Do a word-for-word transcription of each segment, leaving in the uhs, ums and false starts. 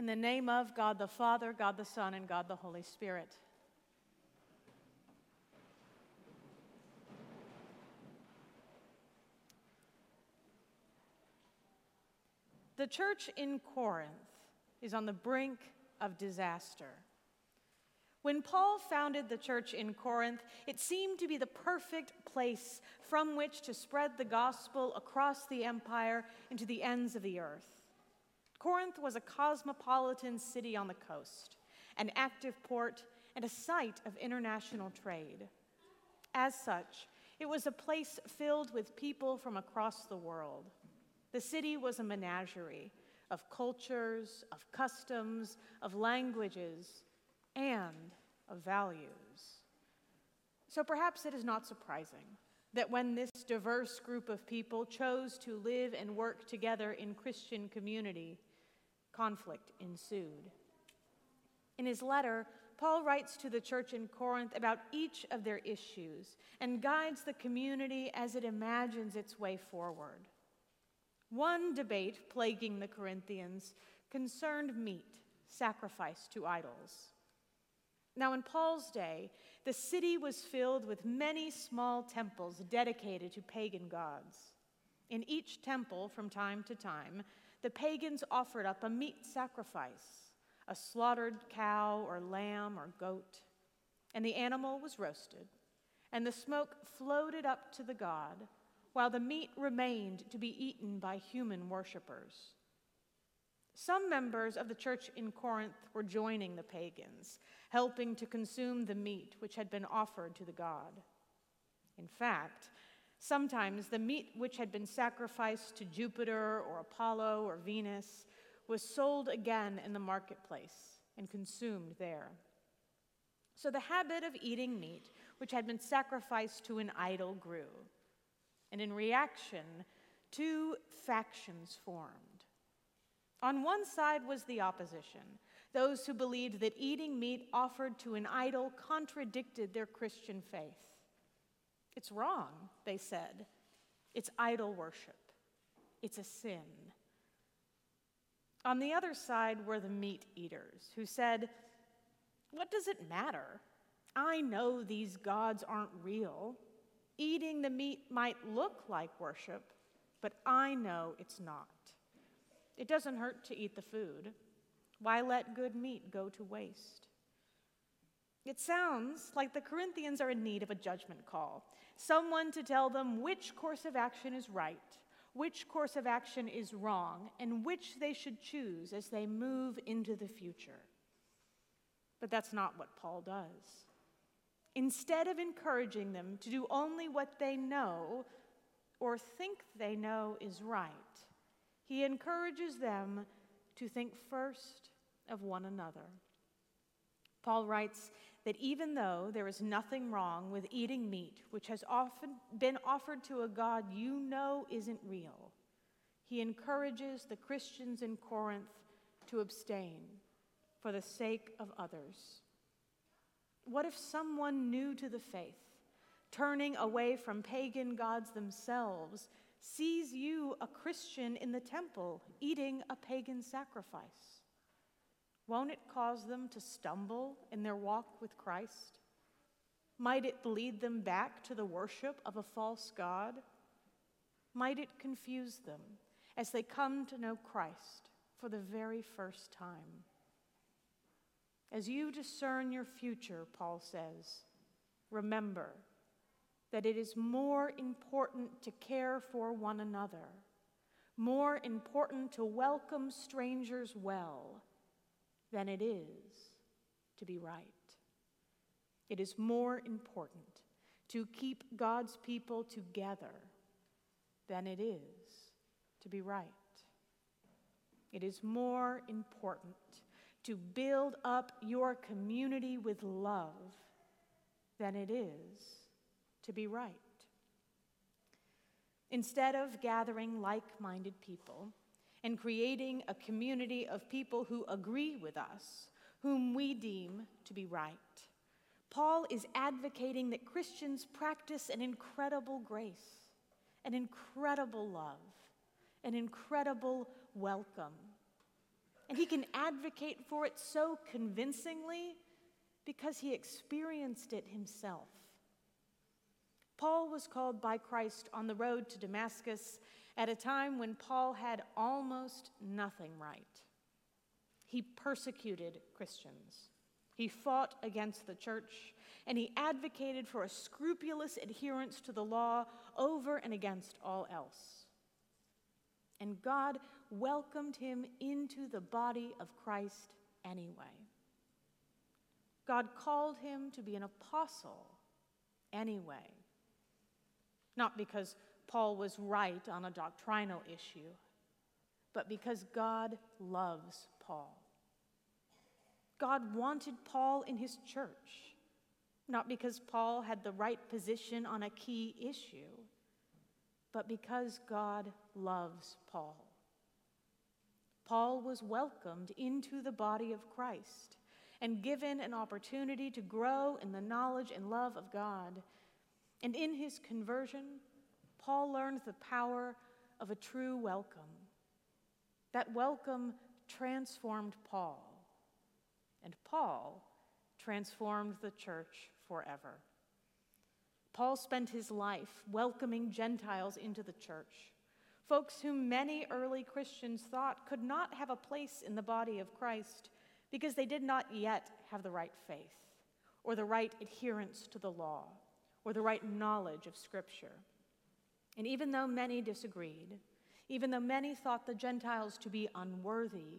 In the name of God the Father, God the Son, and God the Holy Spirit. The church in Corinth is on the brink of disaster. When Paul founded the church in Corinth, it seemed to be the perfect place from which to spread the gospel across the empire and to the ends of the earth. Corinth was a cosmopolitan city on the coast, an active port, and a site of international trade. As such, it was a place filled with people from across the world. The city was a menagerie of cultures, of customs, of languages, and of values. So perhaps it is not surprising that when this diverse group of people chose to live and work together in Christian community, conflict ensued. In his letter, Paul writes to the church in Corinth about each of their issues and guides the community as it imagines its way forward. One debate plaguing the Corinthians concerned meat sacrificed to idols. Now, in Paul's day, the city was filled with many small temples dedicated to pagan gods. In each temple, from time to time, the pagans offered up a meat sacrifice, a slaughtered cow or lamb or goat, and the animal was roasted, and the smoke floated up to the god, while the meat remained to be eaten by human worshipers. Some members of the church in Corinth were joining the pagans, helping to consume the meat which had been offered to the god. In fact, sometimes the meat which had been sacrificed to Jupiter or Apollo or Venus was sold again in the marketplace and consumed there. So the habit of eating meat which had been sacrificed to an idol grew. And in reaction, two factions formed. On one side was the opposition, those who believed that eating meat offered to an idol contradicted their Christian faith. It's wrong, they said. It's idol worship. It's a sin. On the other side were the meat eaters, who said, "What does it matter? I know these gods aren't real. Eating the meat might look like worship, but I know it's not. It doesn't hurt to eat the food. Why let good meat go to waste?" It sounds like the Corinthians are in need of a judgment call, someone to tell them which course of action is right, which course of action is wrong, and which they should choose as they move into the future. But that's not what Paul does. Instead of encouraging them to do only what they know or think they know is right, he encourages them to think first of one another. Paul writes that even though there is nothing wrong with eating meat, which has often been offered to a god you know isn't real, he encourages the Christians in Corinth to abstain for the sake of others. What if someone new to the faith, turning away from pagan gods themselves, sees you, a Christian in the temple, eating a pagan sacrifice? Won't it cause them to stumble in their walk with Christ? Might it lead them back to the worship of a false god? Might it confuse them as they come to know Christ for the very first time? As you discern your future, Paul says, remember that it is more important to care for one another, more important to welcome strangers well than it is to be right. It is more important to keep God's people together than it is to be right. It is more important to build up your community with love than it is to be right. Instead of gathering like-minded people and creating a community of people who agree with us, whom we deem to be right, Paul is advocating that Christians practice an incredible grace, an incredible love, an incredible welcome. And he can advocate for it so convincingly because he experienced it himself. Paul was called by Christ on the road to Damascus at a time when Paul had almost nothing right. He persecuted Christians. He fought against the church, and he advocated for a scrupulous adherence to the law over and against all else. And God welcomed him into the body of Christ anyway. God called him to be an apostle anyway. Not because Paul was right on a doctrinal issue, but because God loves Paul. God wanted Paul in his church, not because Paul had the right position on a key issue, but because God loves Paul. Paul was welcomed into the body of Christ and given an opportunity to grow in the knowledge and love of God. And in his conversion, Paul learned the power of a true welcome. That welcome transformed Paul, and Paul transformed the church forever. Paul spent his life welcoming Gentiles into the church, folks whom many early Christians thought could not have a place in the body of Christ because they did not yet have the right faith, or the right adherence to the law, or the right knowledge of Scripture. And even though many disagreed, even though many thought the Gentiles to be unworthy,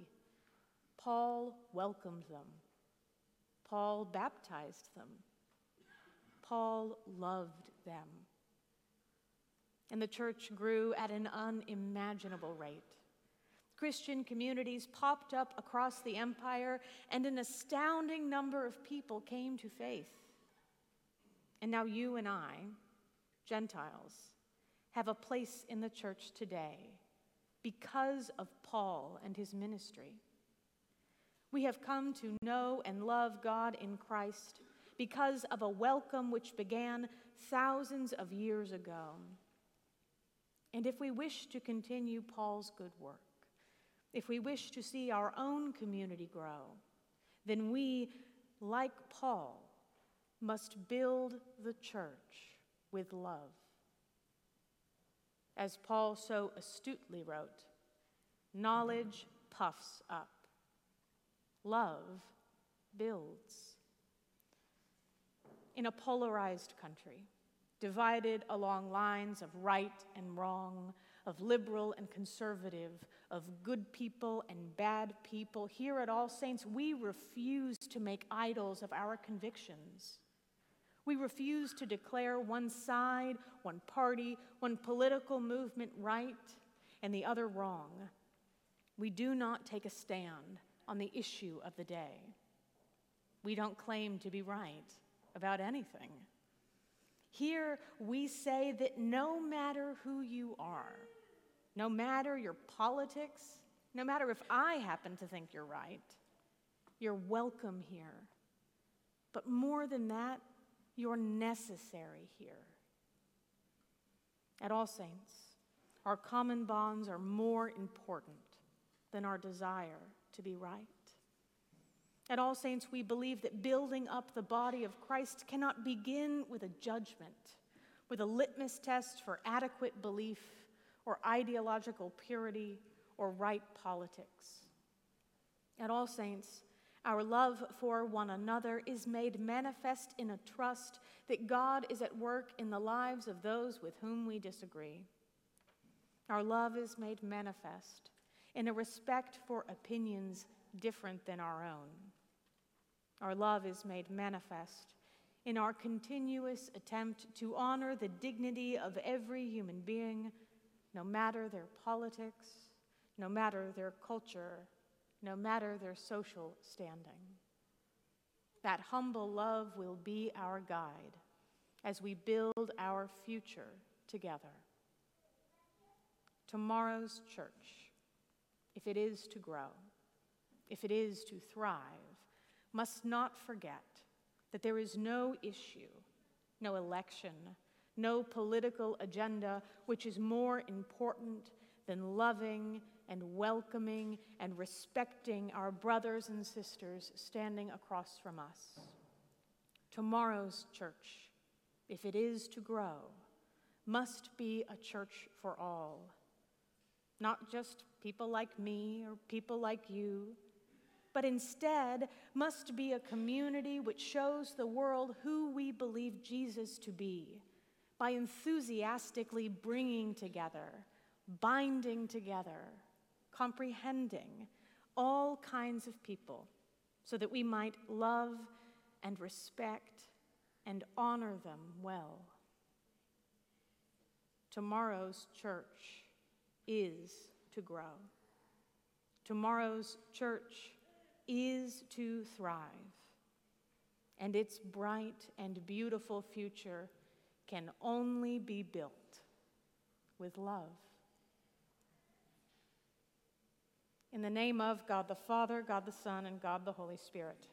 Paul welcomed them. Paul baptized them. Paul loved them. And the church grew at an unimaginable rate. Christian communities popped up across the empire, and an astounding number of people came to faith. And now you and I, Gentiles, have a place in the church today because of Paul and his ministry. We have come to know and love God in Christ because of a welcome which began thousands of years ago. And if we wish to continue Paul's good work, if we wish to see our own community grow, then we, like Paul, must build the church with love. As Paul so astutely wrote, "Knowledge puffs up. Love builds." In a polarized country, divided along lines of right and wrong, of liberal and conservative, of good people and bad people, here at All Saints, we refuse to make idols of our convictions. We refuse to declare one side, one party, one political movement right and the other wrong. We do not take a stand on the issue of the day. We don't claim to be right about anything. Here we say that no matter who you are, no matter your politics, no matter if I happen to think you're right, you're welcome here. But more than that, you're necessary here. At All Saints, our common bonds are more important than our desire to be right. At All Saints, we believe that building up the body of Christ cannot begin with a judgment, with a litmus test for adequate belief or ideological purity or right politics. At All Saints, our love for one another is made manifest in a trust that God is at work in the lives of those with whom we disagree. Our love is made manifest in a respect for opinions different than our own. Our love is made manifest in our continuous attempt to honor the dignity of every human being, no matter their politics, no matter their culture, no matter their social standing. That humble love will be our guide as we build our future together. Tomorrow's church, if it is to grow, if it is to thrive, must not forget that there is no issue, no election, no political agenda which is more important than loving and welcoming and respecting our brothers and sisters standing across from us. Tomorrow's church, if it is to grow, must be a church for all. Not just people like me or people like you, but instead must be a community which shows the world who we believe Jesus to be by enthusiastically bringing together, binding together, comprehending all kinds of people so that we might love and respect and honor them well. Tomorrow's church is to grow. Tomorrow's church is to thrive. And its bright and beautiful future can only be built with love. In the name of God the Father, God the Son, and God the Holy Spirit.